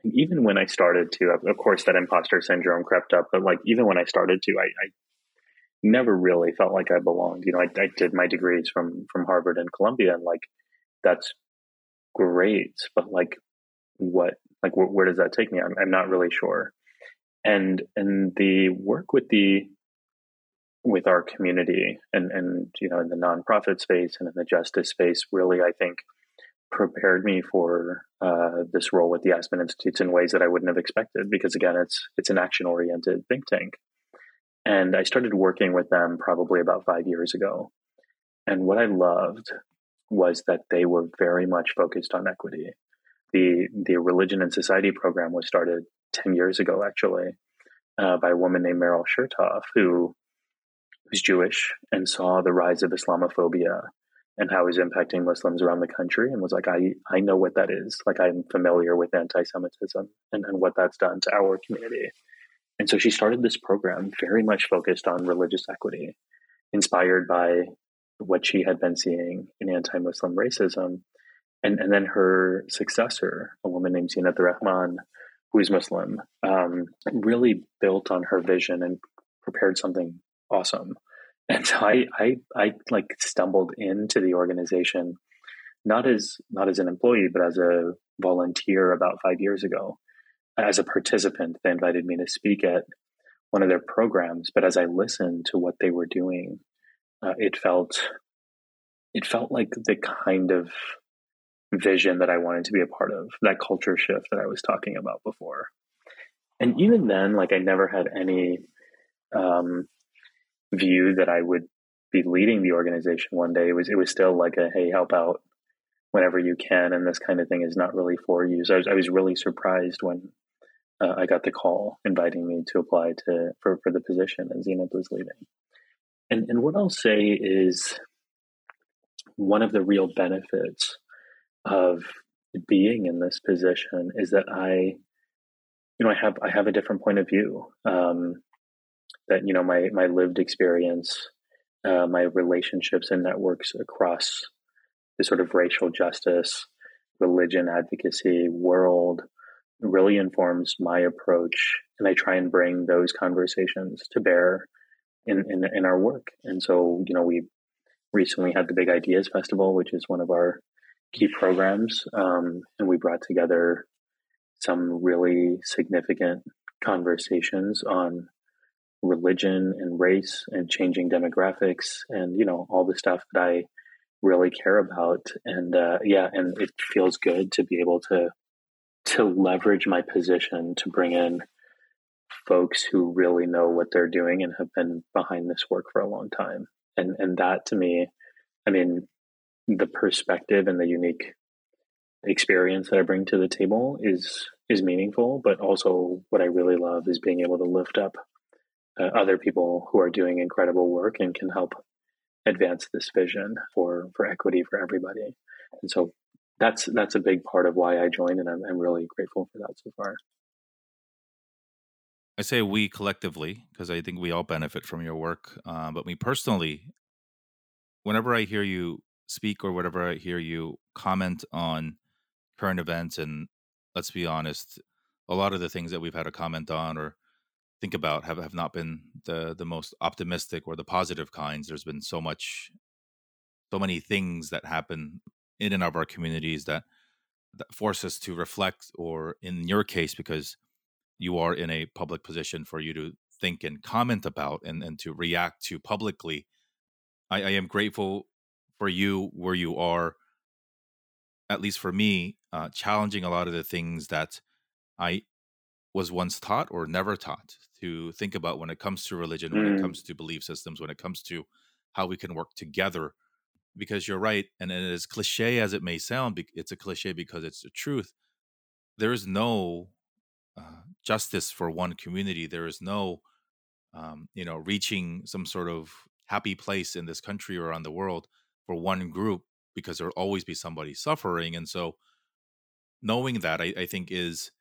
Even when I started to, of course, that imposter syndrome crept up, but like, even when I started to, I never really felt like I belonged. You know, I did my degrees from Harvard and Columbia, and like, that's great, but like, what, like, where does that take me? I'm not really sure. And the work with our community and, you know, in the nonprofit space and in the justice space, really, I think, prepared me for this role with the Aspen Institute in ways that I wouldn't have expected, because again, it's an action-oriented think tank. And I started working with them probably about 5 years ago. And what I loved was that they were very much focused on equity. The Religion and Society program was started 10 years ago, actually, by a woman named Meryl Chertoff, who's Jewish and saw the rise of Islamophobia and how it's impacting Muslims around the country, and was like, I know what that is. Like, I'm familiar with anti-Semitism and what that's done to our community. And so she started this program very much focused on religious equity, inspired by what she had been seeing in anti-Muslim racism. And then her successor, a woman named Zina Thirahman, who is Muslim, really built on her vision and prepared something awesome. And so I like stumbled into the organization, not as an employee, but as a volunteer about 5 years ago. As a participant, they invited me to speak at one of their programs. But as I listened to what they were doing, it felt like the kind of vision that I wanted to be a part of, that culture shift that I was talking about before. And even then, like, I never had any view that I would be leading the organization one day. It was still like a, hey, help out whenever you can, and this kind of thing is not really for you. So I was really surprised when I got the call inviting me to apply for the position as Zina was leaving. And what I'll say is one of the real benefits of being in this position is that I have a different point of view. That, you know, my lived experience, my relationships and networks across the sort of racial justice, religion advocacy world really informs my approach. And I try and bring those conversations to bear in our work. And so, you know, we recently had the Big Ideas Festival, which is one of our key programs. And we brought together some really significant conversations on religion and race and changing demographics and, you know, all the stuff that I really care about. And and it feels good to be able to leverage my position to bring in folks who really know what they're doing and have been behind this work for a long time. And that, to me, I mean, the perspective and the unique experience that I bring to the table is meaningful, but also what I really love is being able to lift up other people who are doing incredible work and can help advance this vision for equity for everybody. And so that's a big part of why I joined, and I'm really grateful for that so far. I say we collectively, because I think we all benefit from your work, but me personally, whenever I hear you speak or whenever I hear you comment on current events, and let's be honest, a lot of the things that we've had to comment on or think about have not been the most optimistic or the positive kinds. There's been so many things that happen in and of our communities that force us to reflect, or in your case, because you are in a public position for you to think and comment about and to react to publicly. I am grateful for you where you are, at least for me, challenging a lot of the things that I was once taught or never taught to think about when it comes to religion, when it comes to belief systems, when it comes to how we can work together. Because you're right, and as cliche as it may sound, it's a cliche because it's the truth. There is no justice for one community. There is no, reaching some sort of happy place in this country or on the world for one group, because there will always be somebody suffering. And so knowing that, I think is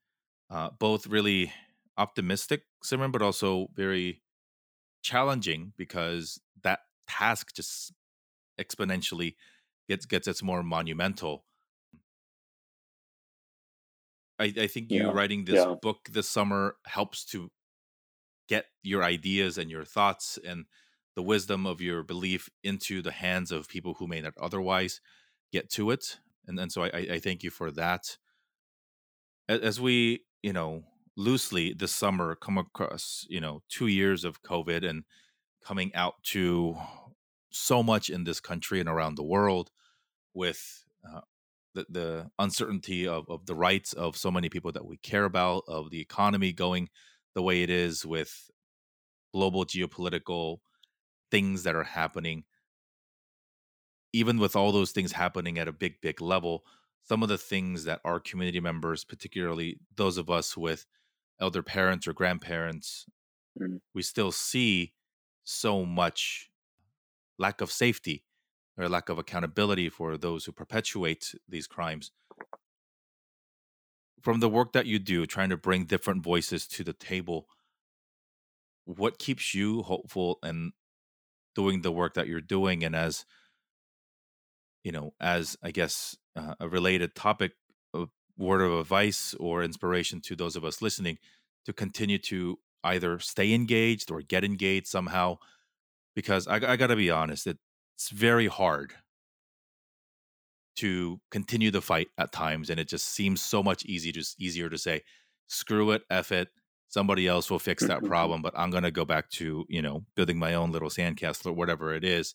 both really optimistic, Simran, but also very challenging, because that task just exponentially gets more monumental. I think you writing this book this summer helps to get your ideas and your thoughts and the wisdom of your belief into the hands of people who may not otherwise get to it. And so I thank you for that. As we, loosely this summer come across, 2 years of COVID and coming out to so much in this country and around the world with the uncertainty of the rights of so many people that we care about, of the economy going the way it is, with global geopolitical things that are happening. Even with all those things happening at a big, big level, some of the things that our community members, particularly those of us with elder parents or grandparents, we still see so much lack of safety or lack of accountability for those who perpetuate these crimes. From the work that you do, trying to bring different voices to the table, what keeps you hopeful and doing the work that you're doing? And as, as I guess a related topic, a word of advice or inspiration to those of us listening to continue to either stay engaged or get engaged somehow, because I got to be honest, it's very hard to continue the fight at times. And it just seems so much easier to say, screw it, F it. Somebody else will fix that problem, but I'm going to go back to, building my own little sandcastle or whatever it is,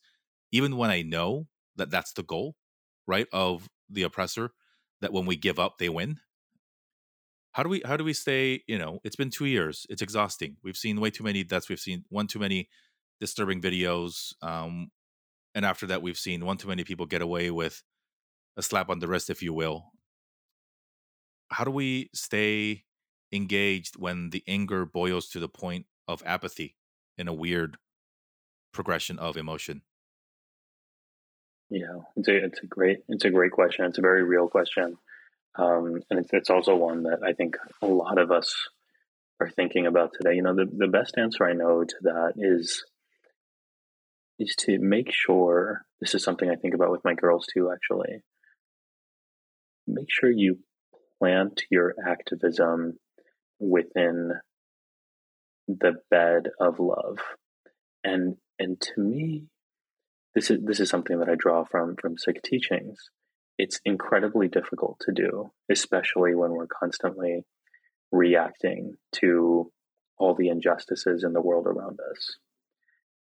even when I know that that's the goal, right, of the oppressor, that when we give up, they win. How do we stay, it's been 2 years. It's exhausting. We've seen way too many deaths. We've seen one too many disturbing videos. And after that, we've seen one too many people get away with a slap on the wrist, if you will. How do we stay engaged when the anger boils to the point of apathy in a weird progression of emotion? Yeah, it's a great question. It's a very real question. And it's also one that I think a lot of us are thinking about today. You know, the best answer I know to that is to make sure, this is something I think about with my girls too, actually, make sure you plant your activism within the bed of love. And to me, this is something that I draw from Sikh teachings. It's incredibly difficult to do, especially when we're constantly reacting to all the injustices in the world around us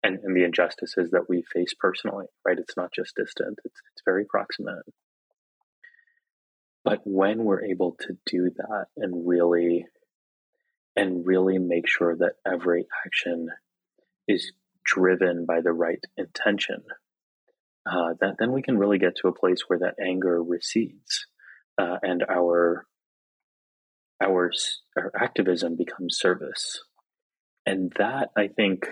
and the injustices that we face personally, right? It's not just distant, it's very proximate. But when we're able to do that and really make sure that every action is driven by the right intention, that then we can really get to a place where that anger recedes, and our activism becomes service. And that, I think,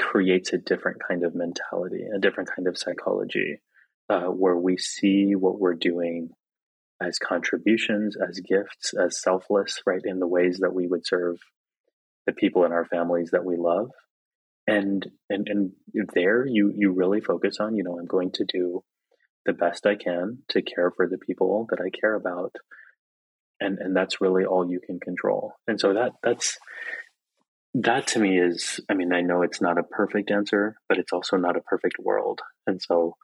creates a different kind of mentality, a different kind of psychology, where we see what we're doing as contributions, as gifts, as selfless, right, in the ways that we would serve the people in our families that we love. And there you really focus on, you know, I'm going to do the best I can to care for the people that I care about. And that's really all you can control. And so that to me is, I mean, I know it's not a perfect answer, but it's also not a perfect world. And so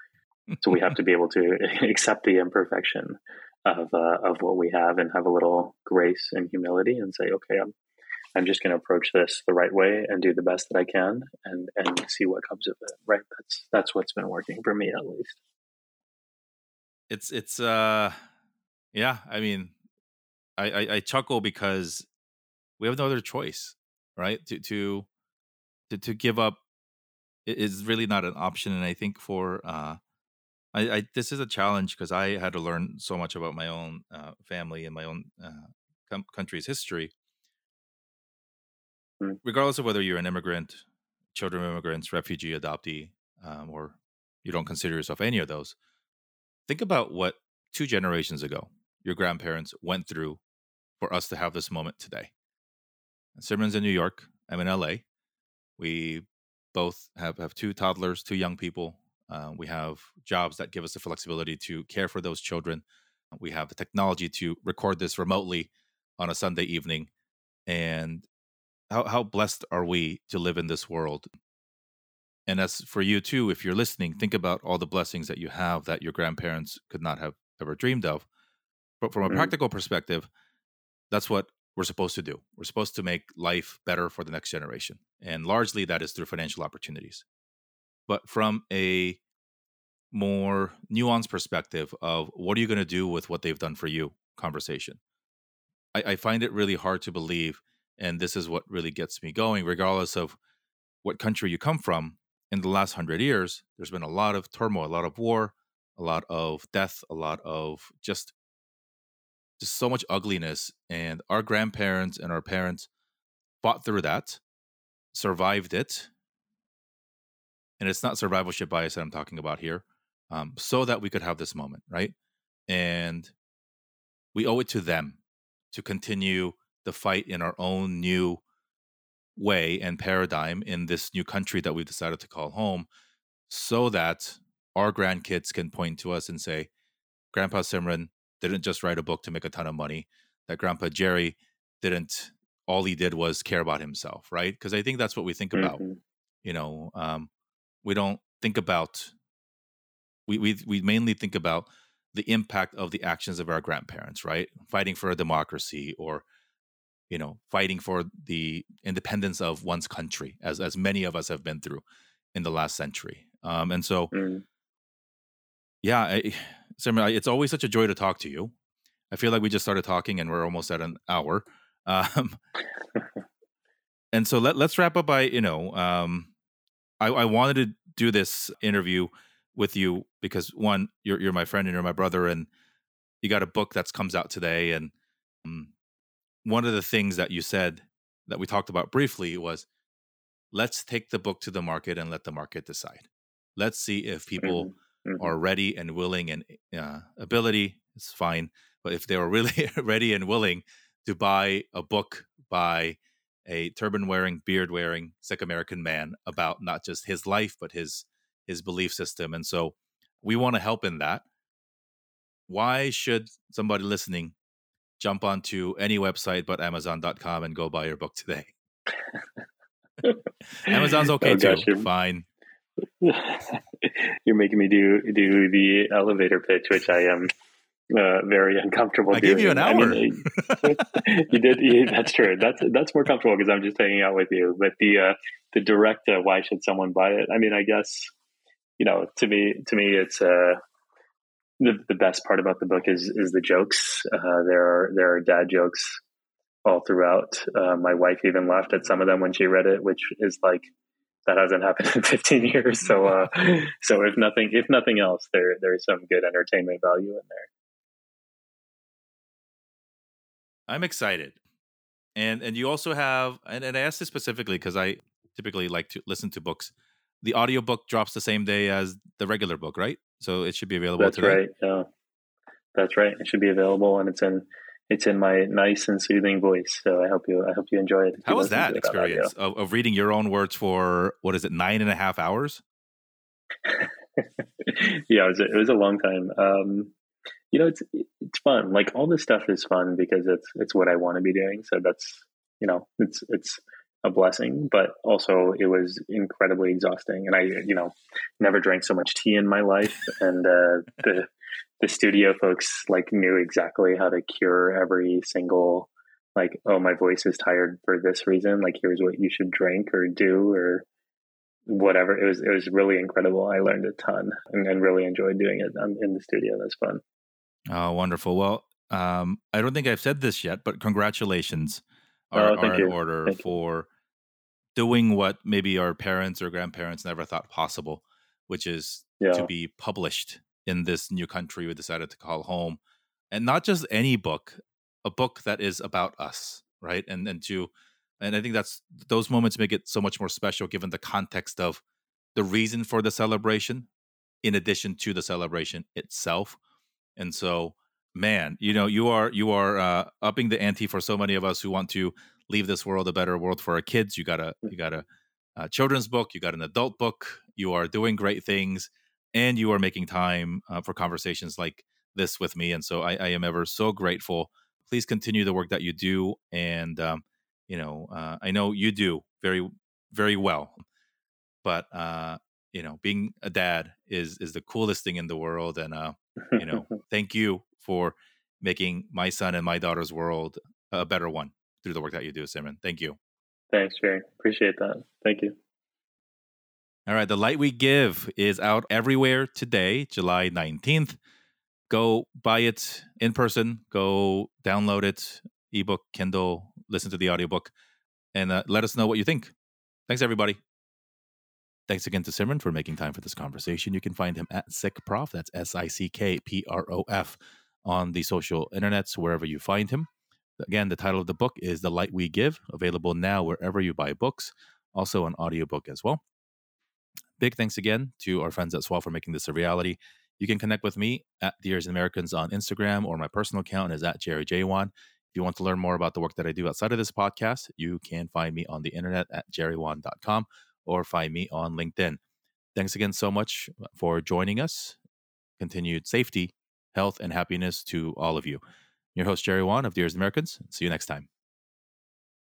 we have to be able to accept the imperfection of what we have and have a little grace and humility and say, okay, I'm just going to approach this the right way and do the best that I can and see what comes of it. Right. That's what's been working for me, at least. It's I mean, I chuckle because we have no other choice, right? To give up is really not an option. And I think this is a challenge because I had to learn so much about my own family and my own country's history. Regardless of whether you're an immigrant, children of immigrants, refugee, adoptee, or you don't consider yourself any of those, think about what 2 generations ago your grandparents went through for us to have this moment today. Simran's in New York. I'm in LA. We both have 2 toddlers, 2 young people. We have jobs that give us the flexibility to care for those children. We have the technology to record this remotely on a Sunday evening. And how blessed are we to live in this world? And as for you too, if you're listening, think about all the blessings that you have that your grandparents could not have ever dreamed of. But from a practical perspective, that's what we're supposed to do. We're supposed to make life better for the next generation. And largely that is through financial opportunities. But from a more nuanced perspective of what are you going to do with what they've done for you conversation, I find it really hard to believe. And this is what really gets me going, regardless of what country you come from. In the last 100 years, there's been a lot of turmoil, a lot of war, a lot of death, a lot of just so much ugliness. And our grandparents and our parents fought through that, survived it. And it's not survivorship bias that I'm talking about here, so that we could have this moment, right? And we owe it to them to continue the fight in our own new way and paradigm in this new country that we've decided to call home, so that our grandkids can point to us and say, Grandpa Simran didn't just write a book to make a ton of money, that Grandpa Jerry didn't, all he did was care about himself, right? Because I think that's what we think about. You know, we don't think about, we mainly think about the impact of the actions of our grandparents, right? Fighting for a democracy, or you know, fighting for the independence of one's country, as many of us have been through in the last century. And so, Simran, it's always such a joy to talk to you. I feel like we just started talking and we're almost at an hour. And so let's wrap up by, I wanted to do this interview with you because one, you're my friend and you're my brother, and you got a book that comes out today. And one of the things that you said that we talked about briefly was, let's take the book to the market and let the market decide. Let's see if people are ready and willing, and ability is fine, but if they were really ready and willing to buy a book by a turban-wearing, beard-wearing Sikh American man about not just his life, but his belief system. And so we want to help in that. Why should somebody listening jump onto any website but Amazon.com and go buy your book today? Amazon's okay too. You're fine. You're making me do the elevator pitch, which I am very uncomfortable doing. I gave you an hour. I mean, you did. Yeah, that's true. That's more comfortable because I'm just hanging out with you. But the direct, why should someone buy it? I mean, I guess, you know, to me, it's the best part about the book is the jokes. There are dad jokes all throughout. My wife even laughed at some of them when she read it, which is like, that hasn't happened in 15 years. So if nothing else, there's some good entertainment value in there. I'm excited. And you also have, and I asked this specifically because I typically like to listen to books. The audiobook drops the same day as the regular book, right? So it should be available today. Right. Yeah. That's right. It should be available, and it's in my nice and soothing voice. So I hope you enjoy it. How was that experience of reading your own words for, 9.5 hours? Yeah, it was a long time. You know, it's fun. Like, all this stuff is fun because it's what I want to be doing. So that's, you know, it's a blessing, but also it was incredibly exhausting. And I, you know, never drank so much tea in my life. And the studio folks like knew exactly how to cure every single, like, oh, my voice is tired for this reason. Like, here's what you should drink or do or whatever. It was really incredible. I learned a ton and really enjoyed doing it in the studio. That's fun. Oh, wonderful. Well, I don't think I've said this yet, but congratulations are in order for doing what maybe our parents or grandparents never thought possible, which is to be published in this new country we decided to call home. And not just any book, a book that is about us, right? And I think that's, those moments make it so much more special given the context of the reason for the celebration, in addition to the celebration itself. And so, man, you know, you are upping the ante for so many of us who want to leave this world a better world for our kids. You got a children's book, you got an adult book, you are doing great things. And you are making time for conversations like this with me. And so I am ever so grateful. Please continue the work that you do. And, I know you do very, very well. But, being a dad is the coolest thing in the world. And, thank you for making my son and my daughter's world a better one through the work that you do, Simran. Thank you. Thanks, Jerry. Appreciate that. Thank you. All right, The Light We Give is out everywhere today, July 19th. Go buy it in person. Go download it, ebook, Kindle, listen to the audiobook, and let us know what you think. Thanks, everybody. Thanks again to Simran for making time for this conversation. You can find him at Sikhprof, that's Sikhprof, on the social internets, wherever you find him. Again, the title of the book is The Light We Give, available now wherever you buy books, also an audiobook as well. Big thanks again to our friends at SWAL for making this a reality. You can connect with me at Dear Asian Americans on Instagram, or my personal account is at JerryJ Wan. If you want to learn more about the work that I do outside of this podcast, you can find me on the internet at jerrywan.com or find me on LinkedIn. Thanks again so much for joining us. Continued safety, health, and happiness to all of you. I'm your host, Jerry Wan of Dear Asian Americans. See you next time.